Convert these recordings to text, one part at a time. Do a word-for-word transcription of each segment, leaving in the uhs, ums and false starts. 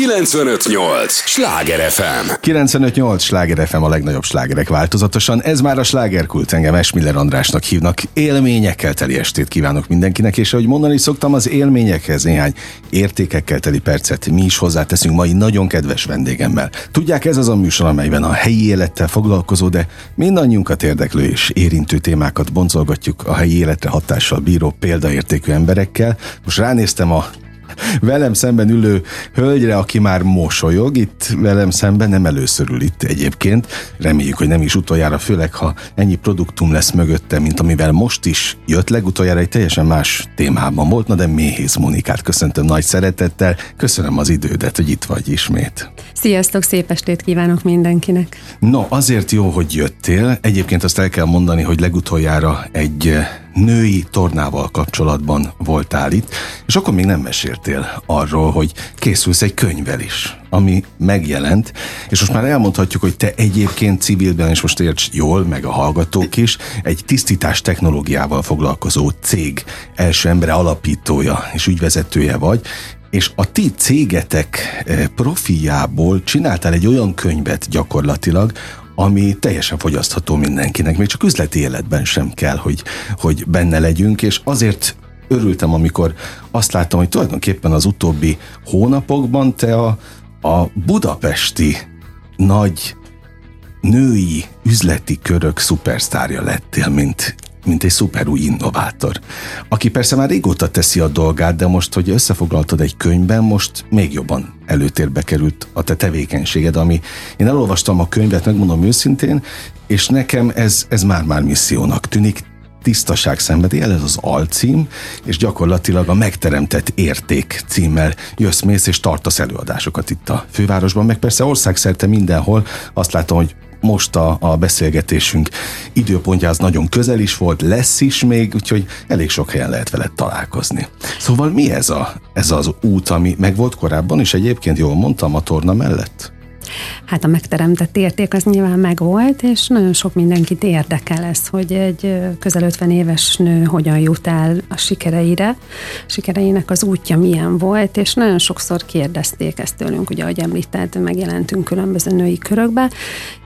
kilencvenöt nyolc Sláger ef em. kilencvenöt nyolc Sláger ef em, a legnagyobb slágerek változatosan. Ez már a Sláger Kult, engem S. Miller Andrásnak hívnak. Élményekkel teli estét kívánok mindenkinek, és ahogy mondani szoktam, az élményekhez néhány értékekkel teli percet mi is hozzáteszünk mai nagyon kedves vendégemmel. Tudják, ez az a műsor, amelyben a helyi élettel foglalkozó, de mindannyiunkat érdeklő és érintő témákat boncolgatjuk a helyi életre hatással bíró példaértékű emberekkel. Most ránéztem a velem szemben ülő hölgyre, aki már mosolyog itt velem szemben, nem először ül itt egyébként. Reméljük, hogy nem is utoljára, főleg ha ennyi produktum lesz mögötte, mint amivel most is jött. Legutoljára egy teljesen más témában volt, na de Méhész Mónikát köszöntöm nagy szeretettel. Köszönöm az idődet, hogy itt vagy ismét. Sziasztok, szép estét kívánok mindenkinek. No, azért jó, hogy jöttél. Egyébként azt el kell mondani, hogy legutoljára egy női tornával kapcsolatban voltál itt, és akkor még nem meséltél arról, hogy készülsz egy könyvvel is, ami megjelent, és most már elmondhatjuk, hogy te egyébként civilben, és most érts jól, meg a hallgatók is, egy tisztítás technológiával foglalkozó cég első embere, alapítója és ügyvezetője vagy, és a ti cégetek profiából csináltál egy olyan könyvet gyakorlatilag, ami teljesen fogyasztható mindenkinek, még csak üzleti életben sem kell, hogy, hogy benne legyünk, és azért örültem, amikor azt láttam, hogy tulajdonképpen az utóbbi hónapokban te a, a budapesti nagy női üzleti körök szupersztárja lettél, mint, mint egy szuper új innovátor, aki persze már régóta teszi a dolgát, de most, hogy összefoglaltad egy könyvben, most még jobban előtérbe került a te tevékenységed, ami, én elolvastam a könyvet, megmondom őszintén, és nekem ez, ez már-már missziónak tűnik. Tisztaság szenvedély, ez az alcím, és gyakorlatilag a megteremtett érték címmel jössz, mész és tartasz előadásokat itt a fővárosban, meg persze országszerte mindenhol. Azt látom, hogy most a, a beszélgetésünk időpontja az nagyon közel is volt, lesz is még, úgyhogy elég sok helyen lehet veled találkozni. Szóval mi ez, a, ez az út, ami megvolt korábban, és egyébként jól mondtam, a torna mellett? Hát a megteremtett érték az nyilván megvolt, és nagyon sok mindenkit érdekel ez, hogy egy közel ötven éves nő hogyan jut el a sikereire, sikereinek az útja milyen volt, és nagyon sokszor kérdezték ezt tőlünk, ugye ahogy említett, megjelentünk különböző női körökbe,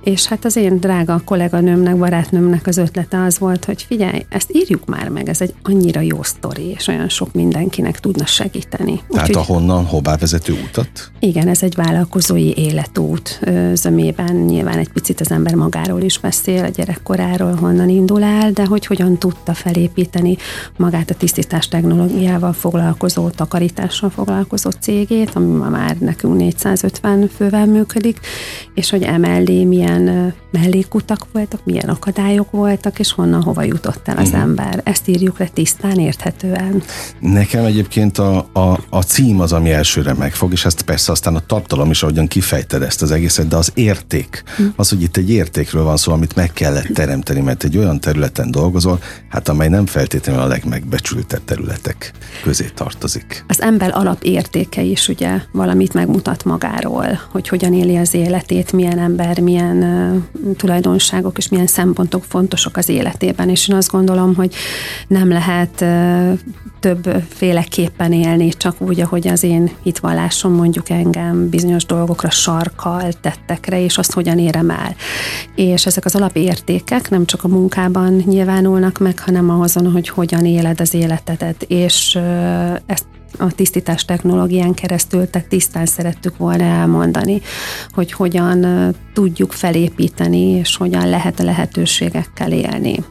és hát az én drága kolléganőmnek, barátnőmnek az ötlete az volt, hogy figyelj, ezt írjuk már meg, ez egy annyira jó sztori, és olyan sok mindenkinek tudna segíteni. Tehát úgy, ahonnan, hová vezető utat? Igen, ez egy vállalkozói életút. Út zömében nyilván egy picit az ember magáról is beszél, a gyerekkoráról, honnan indul el, de hogy hogyan tudta felépíteni magát a tisztítás technológiával foglalkozó, takarítással foglalkozó cégét, ami ma már nekünk négyszázötven fővel működik, és hogy emellé milyen mellékutak voltak, milyen akadályok voltak, és honnan hova jutott el az uh-huh. ember. Ezt írjuk le tisztán, érthetően. Nekem egyébként a, a, a cím az, ami elsőre megfog, és ezt persze aztán a tartalom is, ahogyan kifejted ezt az egészet, de az érték, az, hogy itt egy értékről van szó, amit meg kellett teremteni, mert egy olyan területen dolgozol, hát amely nem feltétlenül a legmegbecsültebb területek közé tartozik. Az ember alapértéke is ugye valamit megmutat magáról, hogy hogyan éli az életét, milyen ember, milyen uh, tulajdonságok és milyen szempontok fontosak az életében, és én azt gondolom, hogy nem lehet uh, többféleképpen élni, csak úgy, ahogy az én hitvallásom mondjuk engem bizonyos dolgokra sarkal, tettekre, és azt hogyan érem el. És ezek az alapértékek nem csak a munkában nyilvánulnak meg, hanem azon, hogy hogyan éled az életedet, és ezt a tisztítás technológián keresztül, tehát tisztán szerettük volna elmondani, hogy hogyan tudjuk felépíteni, és hogyan lehet a lehetőségekkel élni.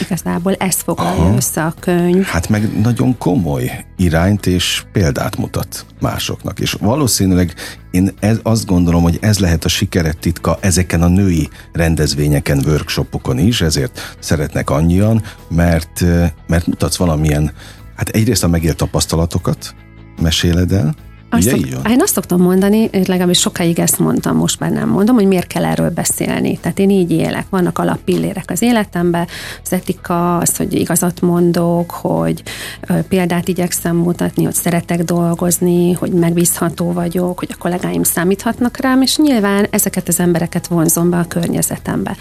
Igazából ezt foglalja Aha. össze a könyv. Hát meg nagyon komoly irányt és példát mutat másoknak, és valószínűleg én ez, azt gondolom, hogy ez lehet a sikeret titka ezeken a női rendezvényeken, workshopokon is, ezért szeretnek annyian, mert, mert mutatsz valamilyen, hát egyrészt a megélt tapasztalatokat meséled el. Azt szok, én azt szoktam mondani, legalábbis sokáig ezt mondtam, most már nem mondom, hogy miért kell erről beszélni. Tehát én így élek, vannak alappillérek az életemben, az etika, az, hogy igazat mondok, hogy példát igyekszem mutatni, hogy szeretek dolgozni, hogy megbízható vagyok, hogy a kollégáim számíthatnak rám, és nyilván ezeket az embereket vonzom be a környezetembe.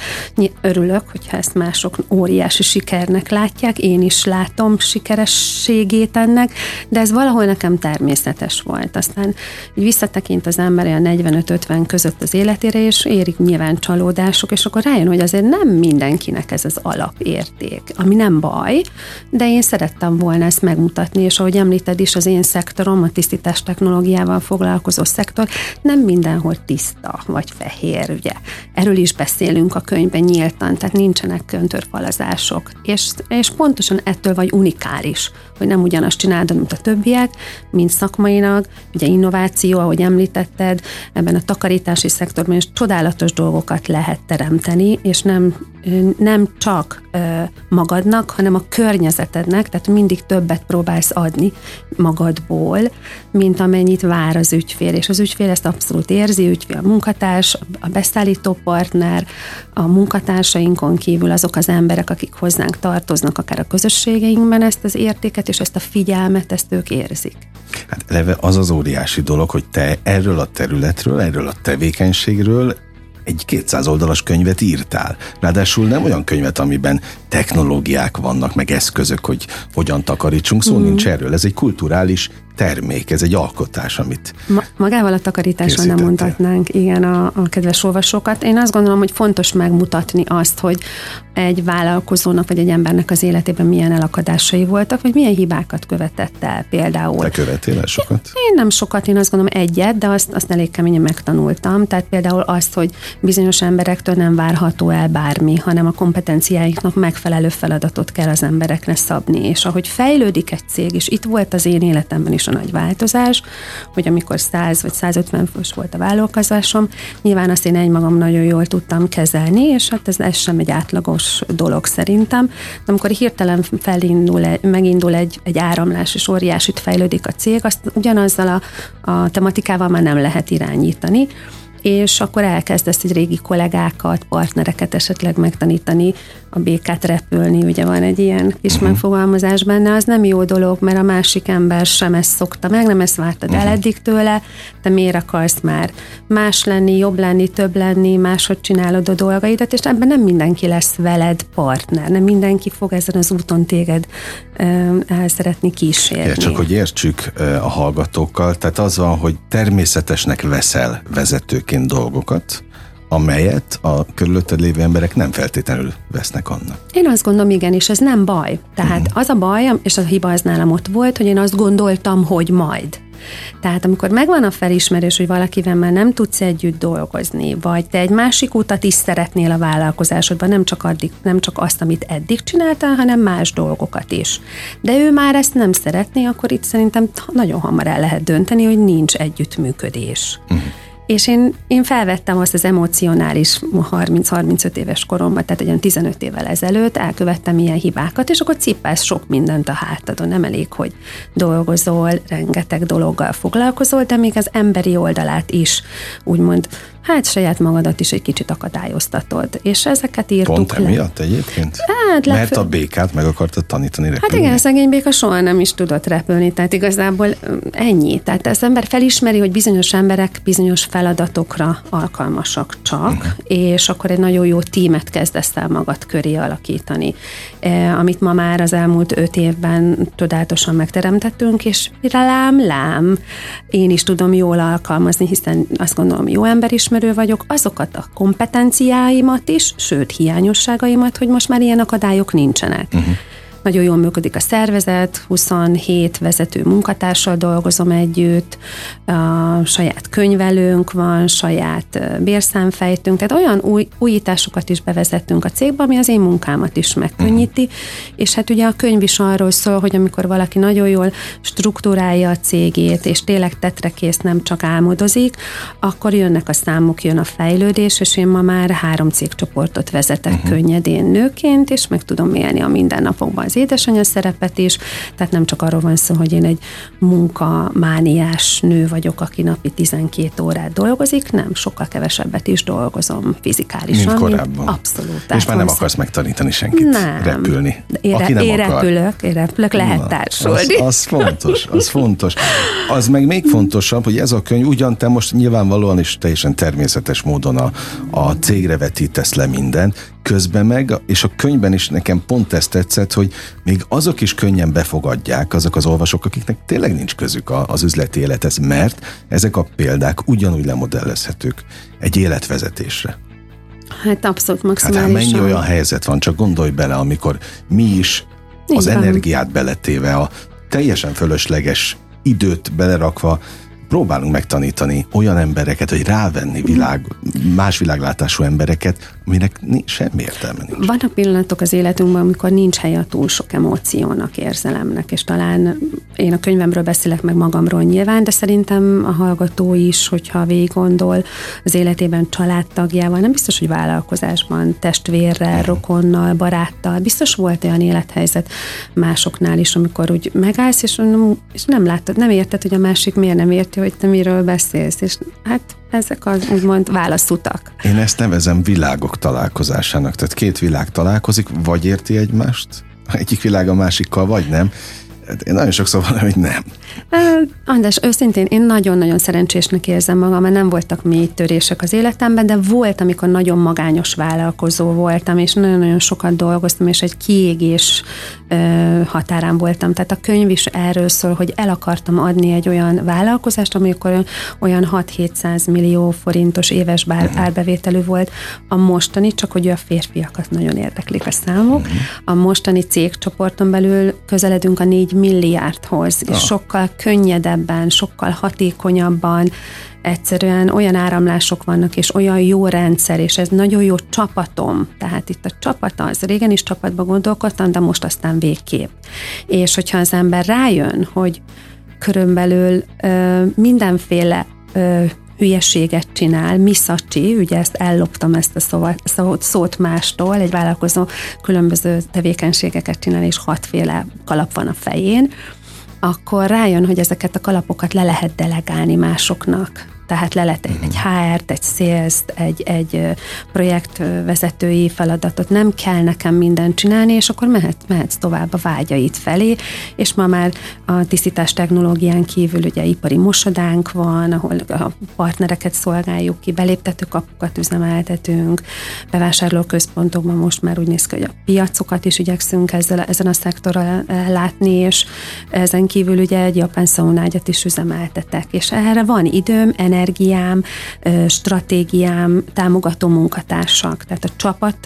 Örülök, hogyha ezt mások óriási sikernek látják, én is látom sikerességét ennek, de ez valahol nekem természetes volt. aztán így visszatekint az ember a negyvenöt-ötven között az életére, és érik nyilván csalódások, és akkor rájön, hogy azért nem mindenkinek ez az alapérték, ami nem baj, de én szerettem volna ezt megmutatni, és ahogy említed is, az én szektorom, a tisztítás technológiával foglalkozó szektor, nem mindenhol tiszta, vagy fehér, ugye. Erről is beszélünk a könyvben nyíltan, tehát nincsenek köntörfalazások, és, és pontosan ettől vagy unikális, hogy nem ugyanazt csinálod, mint a többiek, mint szakmainak, ugye innováció, ahogy említetted, ebben a takarítási szektorban is csodálatos dolgokat lehet teremteni, és nem, nem csak magadnak, hanem a környezetednek, tehát mindig többet próbálsz adni magadból, mint amennyit vár az ügyfél, és az ügyfél ezt abszolút érzi, ügyfél, a munkatárs, a beszállító partner, a munkatársainkon kívül azok az emberek, akik hozzánk tartoznak, akár a közösségeinkben, ezt az értéket és ezt a figyelmet, ezt ők érzik. Hát eleve az az óriási dolog, hogy te erről a területről, erről a tevékenységről egy kétszáz oldalas könyvet írtál. Ráadásul nem olyan könyvet, amiben technológiák vannak, meg eszközök, hogy hogyan takarítsunk, szó mm. nincs erről. Ez egy kulturális termék, ez egy alkotás, amit Ma, magával a takarítással nem mondhatnánk, igen, a, a kedves olvasókat. Én azt gondolom, hogy fontos megmutatni azt, hogy egy vállalkozónak vagy egy embernek az életében milyen elakadásai voltak, vagy milyen hibákat követett el például. Te követél el sokat? Én, én nem sokat, én azt gondolom egyet, de azt, azt elég keményen megtanultam. Tehát például azt, hogy bizonyos emberektől nem várható el bármi, hanem a kompetenciáiknak megfelelő feladatot kell az embereknek szabni. És ahogy fejlődik egy cég, és itt volt az én életemben is a nagy változás, hogy amikor száz vagy százötven fős volt a vállalkozásom, nyilván azt én egymagam nagyon jól tudtam kezelni, és hát ez, ez sem egy átlagos dolog szerintem. De amikor hirtelen felindul, megindul egy, egy áramlás, és óriásit fejlődik a cég, azt ugyanazzal a, a tematikával már nem lehet irányítani, és akkor elkezdesz egy régi kollégákat, partnereket esetleg megtanítani, a békát repülni, ugye van egy ilyen kis uh-huh. megfogalmazás benne, az nem jó dolog, mert a másik ember sem ezt szokta meg, nem ezt vártad uh-huh. el eddig tőle, te miért akarsz már más lenni, jobb lenni, több lenni, máshogy csinálod a dolgaidat, és ebben nem mindenki lesz veled partner, nem mindenki fog ezen az úton téged el szeretni kísérni. Ja, csak hogy értsük a hallgatókkal, tehát az van, hogy természetesnek veszel vezetőként dolgokat, amelyet a körülötted lévő emberek nem feltétlenül vesznek annak. Én azt gondolom, igen, és ez nem baj. Tehát mm. az a baj, és a hiba az nálam ott volt, hogy én azt gondoltam, hogy majd. Tehát amikor megvan a felismerés, hogy valakivel már nem tudsz együtt dolgozni, vagy te egy másik utat is szeretnél a vállalkozásodban, nem csak, addig, nem csak azt, amit eddig csináltál, hanem más dolgokat is. De ő már ezt nem szeretné, akkor itt szerintem nagyon hamar el lehet dönteni, hogy nincs együttműködés. Mm. És én, én felvettem azt az emocionális harminc-harmincöt éves koromban, tehát olyan tizenöt évvel ezelőtt elkövettem ilyen hibákat, és akkor cipálsz sok mindent a hátadon. Nem elég, hogy dolgozol, rengeteg dologgal foglalkozol, de még az emberi oldalát is, úgymond, hát saját magadat is egy kicsit akadályoztatod. És ezeket írtuk Pont le. Pont emiatt egyébként? Hát, legfő... Mert a békát meg akartad tanítani repülni. Hát igen, a szegény béka soha nem is tudott repülni, tehát igazából ennyi. Tehát az ember felismeri, hogy bizonyos emberek bizonyos feladatokra alkalmasak csak, uh-huh. és akkor egy nagyon jó tímet kezdesz el magad köré alakítani, eh, amit ma már az elmúlt öt évben tudatosan megteremtettünk, és lám, lám, én is tudom jól alkalmazni, hiszen azt gondolom, jó ember is vagyok, azokat a kompetenciáimat is, sőt hiányosságaimat, hogy most már ilyen akadályok nincsenek. Uh-huh. Nagyon jól működik a szervezet, huszonhét vezető munkatársal dolgozom együtt, a saját könyvelőnk van, saját bérszámfejtőnk, tehát olyan új, újításokat is bevezettünk a cégbe, ami az én munkámat is megkönnyíti, uh-huh. és hát ugye a könyv is arról szól, hogy amikor valaki nagyon jól struktúrálja a cégét, és tényleg tetrekész, nem csak álmodozik, akkor jönnek a számok, jön a fejlődés, és én ma már három cégcsoportot vezetek uh-huh. könnyedén nőként, és meg tudom élni a mindennapokban az édesanyja szerepet is, tehát nem csak arról van szó, hogy én egy munkamániás nő vagyok, aki napi tizenkét órát dolgozik, nem, sokkal kevesebbet is dolgozom fizikálisan. Mint korábban. Mint abszolút. És már nem akarsz megtanítani senkit nem. repülni. Ére, aki nem én akar. Repülök, én repülök, lehet Na, társulni. Az, az fontos, az fontos. Az meg még fontosabb, hogy ez a könyv, ugyan te most nyilvánvalóan is teljesen természetes módon a, a cégre vetítesz le mindent, közben meg, és a könyvben is nekem pont ezt tetszett, hogy még azok is könnyen befogadják, azok az olvasók, akiknek tényleg nincs közük az üzleti élethez, mert ezek a példák ugyanúgy lemodellezhetők egy életvezetésre. Hát abszolút maximálisan. Hát, hát mennyi olyan helyzet van, csak gondolj bele, amikor mi is az Igen. energiát beletéve, a teljesen fölösleges időt belerakva próbálunk megtanítani olyan embereket, hogy rávenni világ, más világlátású embereket, aminek nincs, semmi értelme nincs. Vannak pillanatok az életünkben, amikor nincs hely a túl sok emóciónak, érzelemnek, és talán én a könyvemről beszélek meg magamról nyilván, de szerintem a hallgató is, hogyha végig gondol az életében családtagjával, nem biztos, hogy vállalkozásban, testvérrel, rokonnal, baráttal, biztos volt olyan élethelyzet másoknál is, amikor úgy megállsz, és nem, és nem látod, nem érted, hogy a másik miért nem érti, hogy te miről beszélsz, és hát ezek az úgymond válaszutak. Én ezt nevezem világok találkozásának, tehát két világ találkozik, vagy érti egymást, egyik világ a másikkal, vagy nem. Én nagyon sokszor valami, hogy nem. András, őszintén én nagyon-nagyon szerencsésnek érzem magam, mert nem voltak mély törések az életemben, de volt, amikor nagyon magányos vállalkozó voltam, és nagyon-nagyon sokat dolgoztam, és egy kiégés határán voltam. Tehát a könyv is erről szól, hogy el akartam adni egy olyan vállalkozást, amikor olyan hat-hétszáz millió forintos éves bár, árbevételű volt a mostani, csak hogy a férfiakat nagyon érdeklik a számok. A mostani cégcsoporton belül közeledünk a négy milliárdhoz, és ah. sokkal könnyedebben, sokkal hatékonyabban, egyszerűen olyan áramlások vannak, és olyan jó rendszer, és ez nagyon jó csapatom. Tehát itt a csapat az, régen is csapatba gondolkodtam, de most aztán végképp. És hogyha az ember rájön, hogy körülbelül ö, mindenféle ö, hülyeséget csinál, miszacsi, ugye ezt elloptam ezt a szóval, szót, szót mástól, egy vállalkozó különböző tevékenységeket csinál, és hatféle kalap van a fején, akkor rájön, hogy ezeket a kalapokat le lehet delegálni másoknak. Tehát le lehet egy há er-t, egy sales-t, egy, egy projektvezetői feladatot, nem kell nekem mindent csinálni, és akkor mehet, mehetsz tovább a vágyaid felé, és ma már a tisztítás technológián kívül ugye ipari mosodánk van, ahol a partnereket szolgáljuk ki, beléptető kapukat üzemeltetünk, bevásárlóközpontokban most már úgy néz ki, hogy a piacokat is igyekszünk ezzel, ezen a szektorral látni, és ezen kívül ugye egy japán szaunágyat is üzemeltetek, és erre van időm, energiám, stratégiám, támogató munkatársak. Tehát a csapat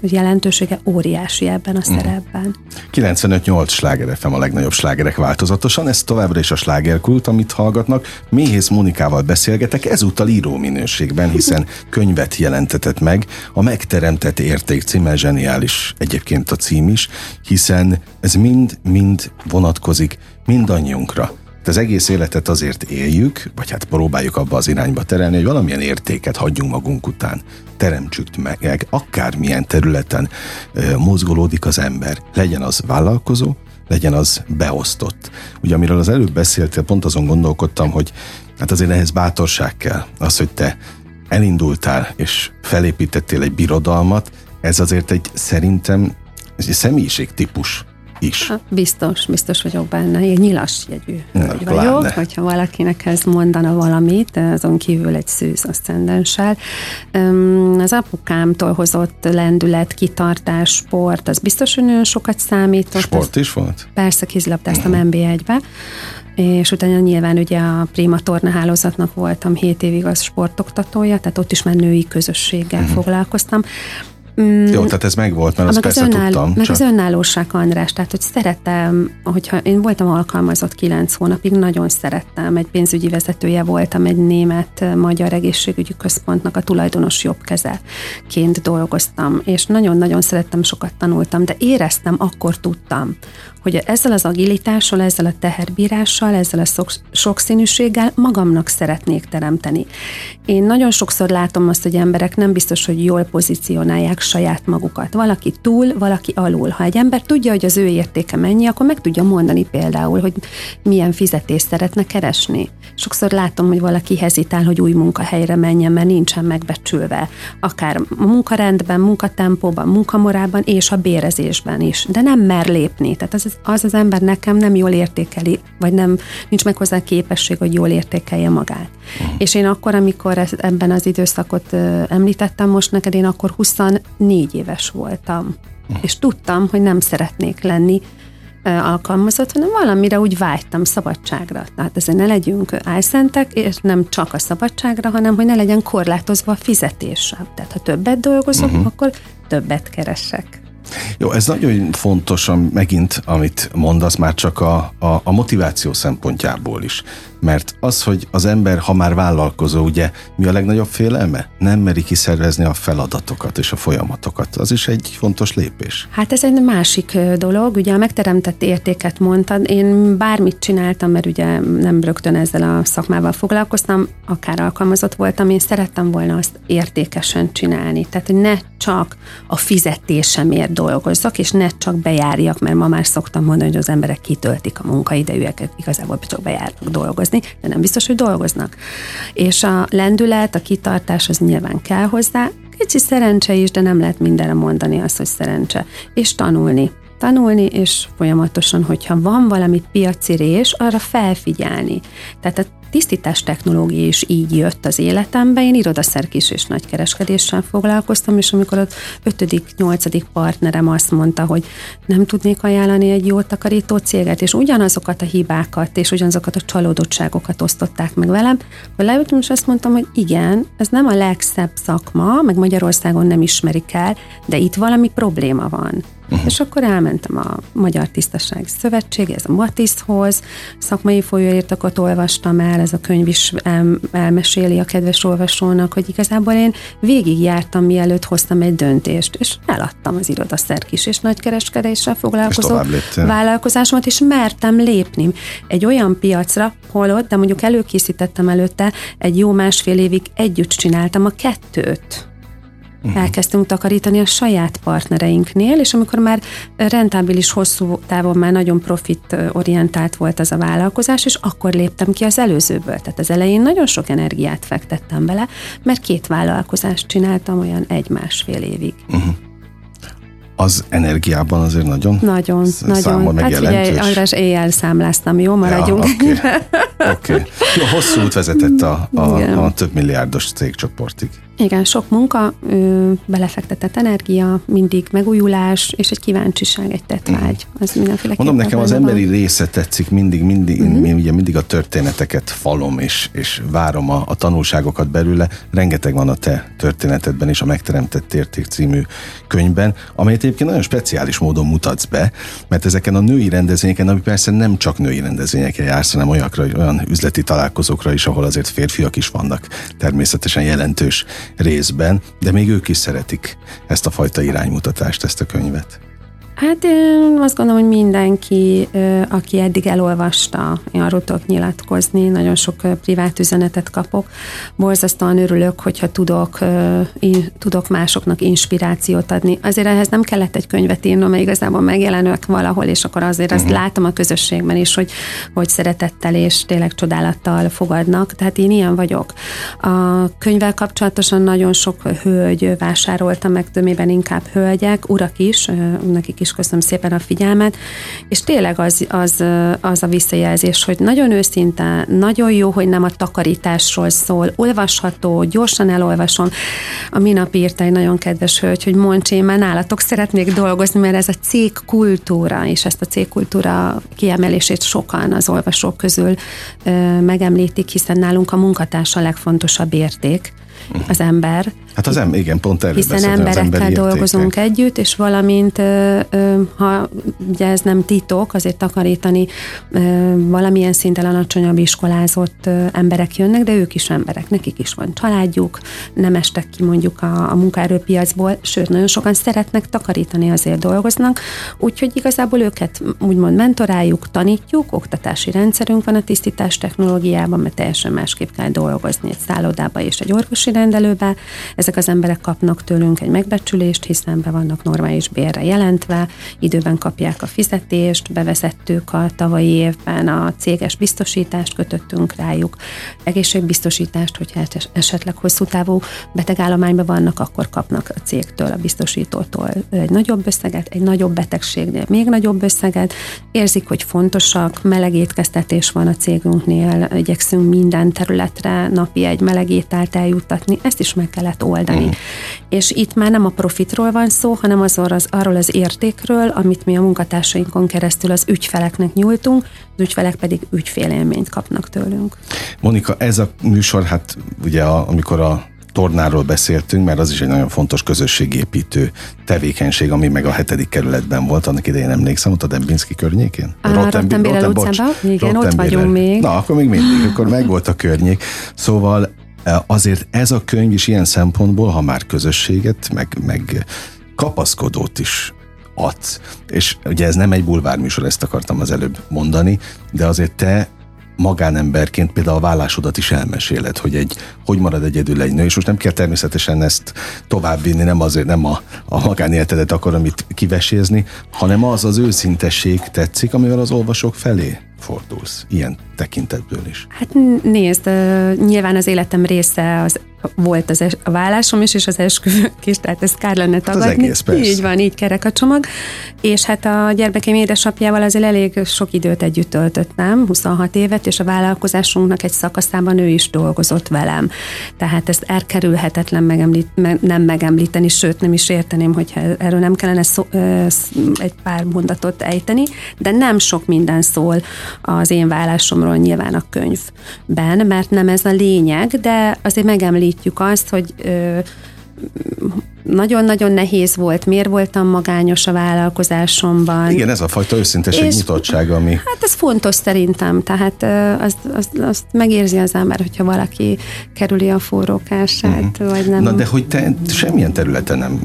jelentősége óriási ebben a mm. szerepben. kilencvenöt nyolc Sláger ef em, a legnagyobb slágerek változatosan. Ez továbbra is a Slágerkult, amit hallgatnak. Méhész Mónikával beszélgetek, ezúttal író minőségben, hiszen könyvet jelentetett meg. A megteremtett érték címe, zseniális egyébként a cím is, hiszen ez mind-mind vonatkozik mindannyiunkra. Az egész életet azért éljük, vagy hát próbáljuk abba az irányba terelni, hogy valamilyen értéket hagyjunk magunk után, teremtsük meg, akármilyen területen mozgolódik az ember, legyen az vállalkozó, legyen az beosztott. Ugye amiről az előbb beszéltél, pont azon gondolkodtam, hogy hát azért ehhez bátorság kell. Az, hogy te elindultál és felépítettél egy birodalmat, ez azért egy szerintem egy személyiségtípus is. Biztos, biztos vagyok benne. Én nyilas jegyű vagy vagyok, hogyha valakinek ez mondana valamit, azon kívül egy szűz aszcendenssel. Az apukámtól hozott lendület, kitartás, sport, az biztos, hogy nagyon sokat számított. Sport is volt? Persze, kézilabdáztam uh-huh. em bé egybe, és utána nyilván ugye a Préma tornahálózatnak voltam hét évig az sportoktatója, tehát ott is már női közösséggel uh-huh. foglalkoztam. Mm, Jó, tehát ez megvolt, mert azt persze az önáll- tudtam. Meg csak... az önállóság, András, tehát hogy szeretem, hogyha én voltam alkalmazott kilenc hónapig, nagyon szerettem, egy pénzügyi vezetője voltam, egy német magyar egészségügyi központnak a tulajdonos jobbkezeként dolgoztam, és nagyon-nagyon szerettem, sokat tanultam, de éreztem, akkor tudtam, hogy ezzel az agilitással, ezzel a teherbírással, ezzel a szok- sokszínűséggel magamnak szeretnék teremteni. Én nagyon sokszor látom azt, hogy emberek nem biztos, hogy jól pozícionálják saját magukat. Valaki túl, valaki alul. Ha egy ember tudja, hogy az ő értéke mennyi, akkor meg tudja mondani például, hogy milyen fizetést szeretne keresni. Sokszor látom, hogy valaki hezitál, hogy új munkahelyre menjen, mert nincsen megbecsülve. Akár a munkarendben, munkatempóban, munkamorában és a bérezésben is. De nem mer lépni. Tehát az az az ember nekem nem jól értékeli, vagy nem, nincs meg hozzá képesség, hogy jól értékelje magát. Uh-huh. És én akkor, amikor ebben az időszakot említettem most neked, én akkor huszonöt négy éves voltam. Mm. És tudtam, hogy nem szeretnék lenni alkalmazott, hanem valamire úgy vágytam, szabadságra. Tehát ezért ne legyünk álszentek, és nem csak a szabadságra, hanem hogy ne legyen korlátozva a fizetésem. Tehát ha többet dolgozok, uh-huh. akkor többet keresek. Jó, ez nagyon fontos, megint, amit mondasz, már csak a, a, a motiváció szempontjából is. Mert az, hogy az ember, ha már vállalkozó, ugye, mi a legnagyobb félelme? Nem meri kiszervezni a feladatokat és a folyamatokat. Az is egy fontos lépés. Hát ez egy másik dolog, ugye a megteremtett értéket mondtad, én bármit csináltam, mert ugye nem rögtön ezzel a szakmával foglalkoztam, akár alkalmazott voltam, én szerettem volna azt értékesen csinálni. Tehát, hogy ne csak a fizetésemért dolgozzak, és ne csak bejárjak, mert ma már szoktam mondani, hogy az emberek kitöltik a munkaidejüket, igazából csak bejárnak dolgozni, de nem biztos, hogy dolgoznak. És a lendület, a kitartás az nyilván kell hozzá, kicsi szerencse is, de nem lehet mindenre mondani azt, hogy szerencse. És tanulni. Tanulni, és folyamatosan, hogyha van valami piacirés, arra felfigyelni. Tehát a tisztítás technológia is így jött az életembe. Én irodaszerkis és nagykereskedéssel foglalkoztam, és amikor ott ötödik, nyolcadik partnerem azt mondta, hogy nem tudnék ajánlani egy jó takarító céget, és ugyanazokat a hibákat, és ugyanazokat a csalódottságokat osztották meg velem, hogy leültem, és azt mondtam, hogy igen, ez nem a legszebb szakma, meg Magyarországon nem ismerik el, de itt valami probléma van. Uh-huh. És akkor elmentem a Magyar Tisztasági Szövetség, ez a Matiszhoz, szakmai folyóiratokat olvastam el, ez a könyv is el, elmeséli a kedves olvasónak, hogy igazából én végigjártam, mielőtt hoztam egy döntést, és eladtam az irodaszerkis és nagykereskedéssel foglalkozó vállalkozásomat, és mertem lépni egy olyan piacra, holott, de mondjuk előkészítettem előtte, egy jó másfél évig együtt csináltam a kettőt. Elkezdtünk takarítani a saját partnereinknél, és amikor már rentábilis, hosszú távon már nagyon profitorientált volt az a vállalkozás, és akkor léptem ki az előzőből. Tehát az elején nagyon sok energiát fektettem bele, mert két vállalkozást csináltam olyan egy-másfél évig. Uh-huh. Az energiában azért nagyon? Nagyon, sz- nagyon. Hát figyelj, András, éjjel számláztam, jó? Maradjunk. Ja, oké. Okay. Okay. Jó, hosszú út vezetett a, a, a több milliárdos cégcsoportig. Igen, sok munka, ö, belefektetett energia, mindig megújulás, és egy kíváncsiság, egy tettvágy. Mm. Ez mindenféleképpen. Mondom, nekem az emberi része tetszik, mindig, mindig, mm-hmm. én ugye mindig a történeteket falom, és, és várom a, a tanulságokat belőle. Rengeteg van a te történetedben és a Megteremtett Érték című könyvben, amelyet egyébként nagyon speciális módon mutatsz be, mert ezeken a női rendezvényeken, ami persze nem csak női rendezvényekre jársz, hanem olyanokra, olyan üzleti találkozókra is, ahol azért férfiak is vannak, természetesen jelentős részben, de még ők is szeretik ezt a fajta iránymutatást, ezt a könyvet. Hát én azt gondolom, hogy mindenki, aki eddig elolvasta, én arról tudok nyilatkozni, nagyon sok privát üzenetet kapok. Borzasztóan örülök, hogyha tudok, én, tudok másoknak inspirációt adni. Azért ehhez nem kellett egy könyvet írnom, mert igazából megjelenök valahol, és akkor azért azt uh-huh. látom a közösségben is, hogy, hogy szeretettel és tényleg csodálattal fogadnak. Tehát én ilyen vagyok. A könyvvel kapcsolatosan nagyon sok hölgy vásárolta meg, tömében inkább hölgyek, urak is, nekik is és köszönöm szépen a figyelmet, és tényleg az, az, az a visszajelzés, hogy nagyon őszinte, nagyon jó, hogy nem a takarításról szól, olvasható, gyorsan elolvasom. A minap írta egy nagyon kedves hölgy, hogy mondj, én már nálatok szeretnék dolgozni, mert ez a cégkultúra, és ezt a cégkultúra kiemelését sokan az olvasók közül ö, megemlítik, hiszen nálunk a munkatárs a legfontosabb érték, az ember. Hát az ember, igen, pont erről beszéltem. Hiszen emberekkel dolgozunk együtt, és valamint, ha ugye ez nem titok, azért takarítani valamilyen szinten alacsonyabb iskolázott emberek jönnek, de ők is emberek, nekik is van családjuk, nem estek ki mondjuk a, a munkaerőpiacból, sőt, nagyon sokan szeretnek takarítani, azért dolgoznak, úgyhogy igazából őket úgymond mentoráljuk, tanítjuk, oktatási rendszerünk van a tisztítás technológiában, mert teljesen másképp kell dolgozni egy szállodába és egy orvosi rendelőbe. Ezek az emberek kapnak tőlünk egy megbecsülést, hiszen be vannak normális bérre jelentve, időben kapják a fizetést, bevezettük a tavalyi évben a céges biztosítást, kötöttünk rájuk egészségbiztosítást, hogyha esetleg hosszú távú betegállományban vannak, akkor kapnak a cégtől, a biztosítótól egy nagyobb összeget, egy nagyobb betegségnél még nagyobb összeget, érzik, hogy fontosak, meleg étkeztetés van a cégünknél, igyekszünk minden területre napi egy meleg ételt eljuttatni, változtatni, ezt is meg kellett oldani. Mm. És itt már nem a profitról van szó, hanem azor az, arról az értékről, amit mi a munkatársainkon keresztül az ügyfeleknek nyújtunk, az ügyfelek pedig ügyfélélményt kapnak tőlünk. Mónika, ez a műsor, hát ugye a, amikor a tornáról beszéltünk, mert az is egy nagyon fontos közösségépítő tevékenység, ami meg a hetedik kerületben volt, annak idején emlékszem, ott a Dembinszki környékén. A Rottenbiller utcában? Igen, ott vagyunk még. Na, akkor még mindig, akkor meg volt a környék. Szóval azért ez a könyv is ilyen szempontból, ha már közösséget, meg, meg kapaszkodót is ad. És ugye ez nem egy bulvárműsor, ezt akartam az előbb mondani, de azért te magánemberként például a vállásodat is elmeséled, hogy egy, hogy marad egyedül egy nő, és most nem kell természetesen ezt továbbvinni, nem azért, nem a, a magánéletedet akarom itt kivesézni, hanem az az őszintesség tetszik, amivel az olvasók felé fordulsz, ilyen tekintetből is. Hát nézd, nyilván az életem része az volt az es- a vállásom is, és az esküvők is, tehát ez kár lenne tagadni. Hát az egész, persze. Így van, így kerek a csomag. És hát a gyermekem édesapjával azért elég sok időt együtt töltöttem, huszonhat évet, és a vállalkozásunknak egy szakaszában ő is dolgozott velem. Tehát ezt elkerülhetetlen megemlít, me- nem megemlíteni, sőt nem is érteném, hogyha erről nem kellene szó- egy pár mondatot ejteni, de nem sok minden szól az én vállásomról nyilván a könyvben, mert nem ez a lényeg, de azért megemlít azt, hogy ö, nagyon-nagyon nehéz volt, miért voltam magányos a vállalkozásomban. Igen, ez a fajta őszintesség, nyitottság, ami... Hát ez fontos szerintem, tehát ö, azt, azt, azt megérzi az ember, hogyha valaki kerüli a forrókását, uh-huh. vagy nem. Na de hogy te semmilyen területen nem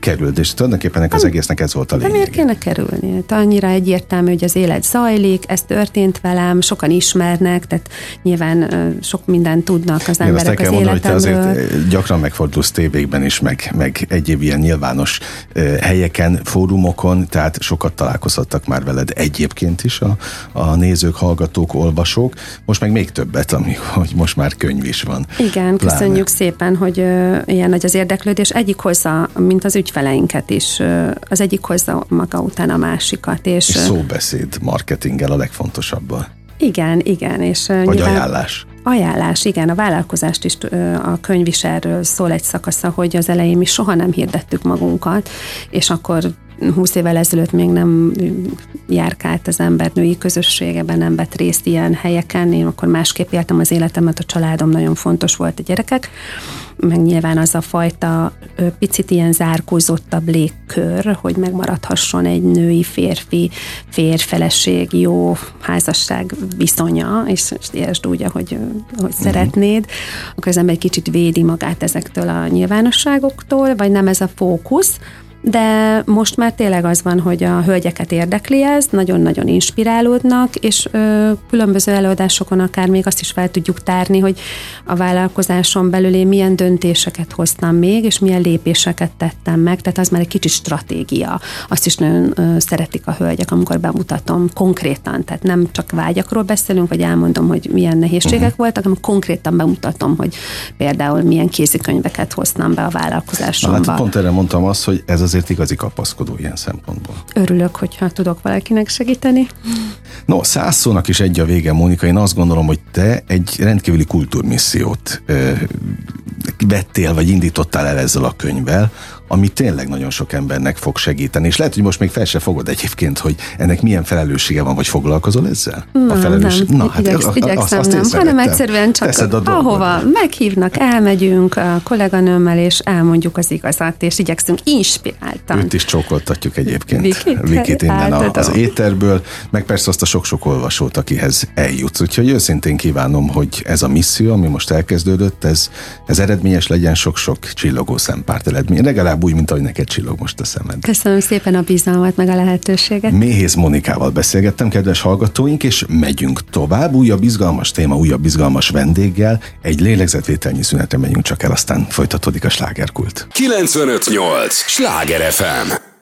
került, és tulajdonképpen ennek az egésznek ez volt a lényeg. De miért kéne kerülni? Te annyira egyértelmű, hogy az élet zajlik, ez történt velem, sokan ismernek, tehát nyilván sok mindent tudnak az emberek az életemről. Azt kell mondani, hogy te azért gyakran megfordulsz tévékben is, meg, meg egyéb ilyen nyilvános helyeken, fórumokon, tehát sokat találkozhattak már veled egyébként is a, a nézők, hallgatók, olvasók. Most meg még többet, ami, hogy most már könyv is van. Igen, pláne. Köszönjük szépen, hogy ilyen nagy az érdeklődés. Egyik hozzá, mint az ügyfél feleinket is. Az egyik hozza maga után a másikat. És, és szóbeszéd marketinggel a legfontosabban. Igen, igen. És vagy nyilván... ajánlás. Ajánlás, igen, a vállalkozást is a könyv is erről szól egy szakasza, hogy az elején mi soha nem hirdettük magunkat, és akkor húsz évvel ezelőtt még nem járkált az ember női közösségeben, nem vett részt ilyen helyeken, én akkor másképp éltem az életemet, a családom nagyon fontos volt, a gyerekek, meg nyilván az a fajta picit ilyen zárkózottabb légkör, hogy megmaradhasson egy női férfi, férfeleség, jó házasság viszonya, és értsd úgy, ahogy hogy uh-huh. szeretnéd, akkor az ember egy kicsit védi magát ezektől a nyilvánosságoktól, vagy nem ez a fókusz, de most már tényleg az van, hogy a hölgyeket érdekli ez, nagyon-nagyon inspirálódnak, és ö, különböző előadásokon akár még azt is fel tudjuk tárni, hogy a vállalkozáson belül én milyen döntéseket hoztam még, és milyen lépéseket tettem meg, tehát az már egy kicsit stratégia. Azt is nagyon ö, szeretik a hölgyek, amikor bemutatom konkrétan, tehát nem csak vágyakról beszélünk, vagy elmondom, hogy milyen nehézségek uh-huh. voltak, hanem konkrétan bemutatom, hogy például milyen kézikönyveket hoztam be a vállalkozásomba. Hát pont erre mondtam azt, hogy ez az azért igazi kapaszkodó ilyen szempontból. Örülök, hogyha tudok valakinek segíteni. No, száz szónak is egy a vége, Mónika. Én azt gondolom, hogy te egy rendkívüli kultúrmissziót ö, vettél, vagy indítottál el ezzel a könyvvel, ami tényleg nagyon sok embernek fog segíteni. És lehet, hogy most még fel se fogod egyébként, hogy ennek milyen felelőssége van, vagy foglalkozol ezzel? Nem, a felelősség... nem. Na, hát Igyeksz, az, igyekszem azt nem, azt hanem egyszerűen csak ahova meghívnak, elmegyünk a kolléganőmmel, és elmondjuk az igazat, és igyekszünk inspiráltan. Őt is csókoltatjuk egyébként. Vikit, Vikit innen a, az éterből, meg persze azt a sok-sok olvasót, akihez eljutsz. Úgyhogy őszintén kívánom, hogy ez a misszió, ami most elkezdődött, ez, ez eredményes legyen, sok-sok csillogó szempárt eredmény. Legalább úgy, mint ahogy neked csillog most a szemed. Köszönöm szépen a bizalmat, meg a lehetőséget. Méhész Mónikával beszélgettem, kedves hallgatóink, és megyünk tovább. Újabb izgalmas téma, újabb izgalmas vendéggel. Egy lélegzetvételnyi szünetre megyünk csak el, aztán folytatódik a Sláger Kult. kilencvenöt nyolc Sláger ef em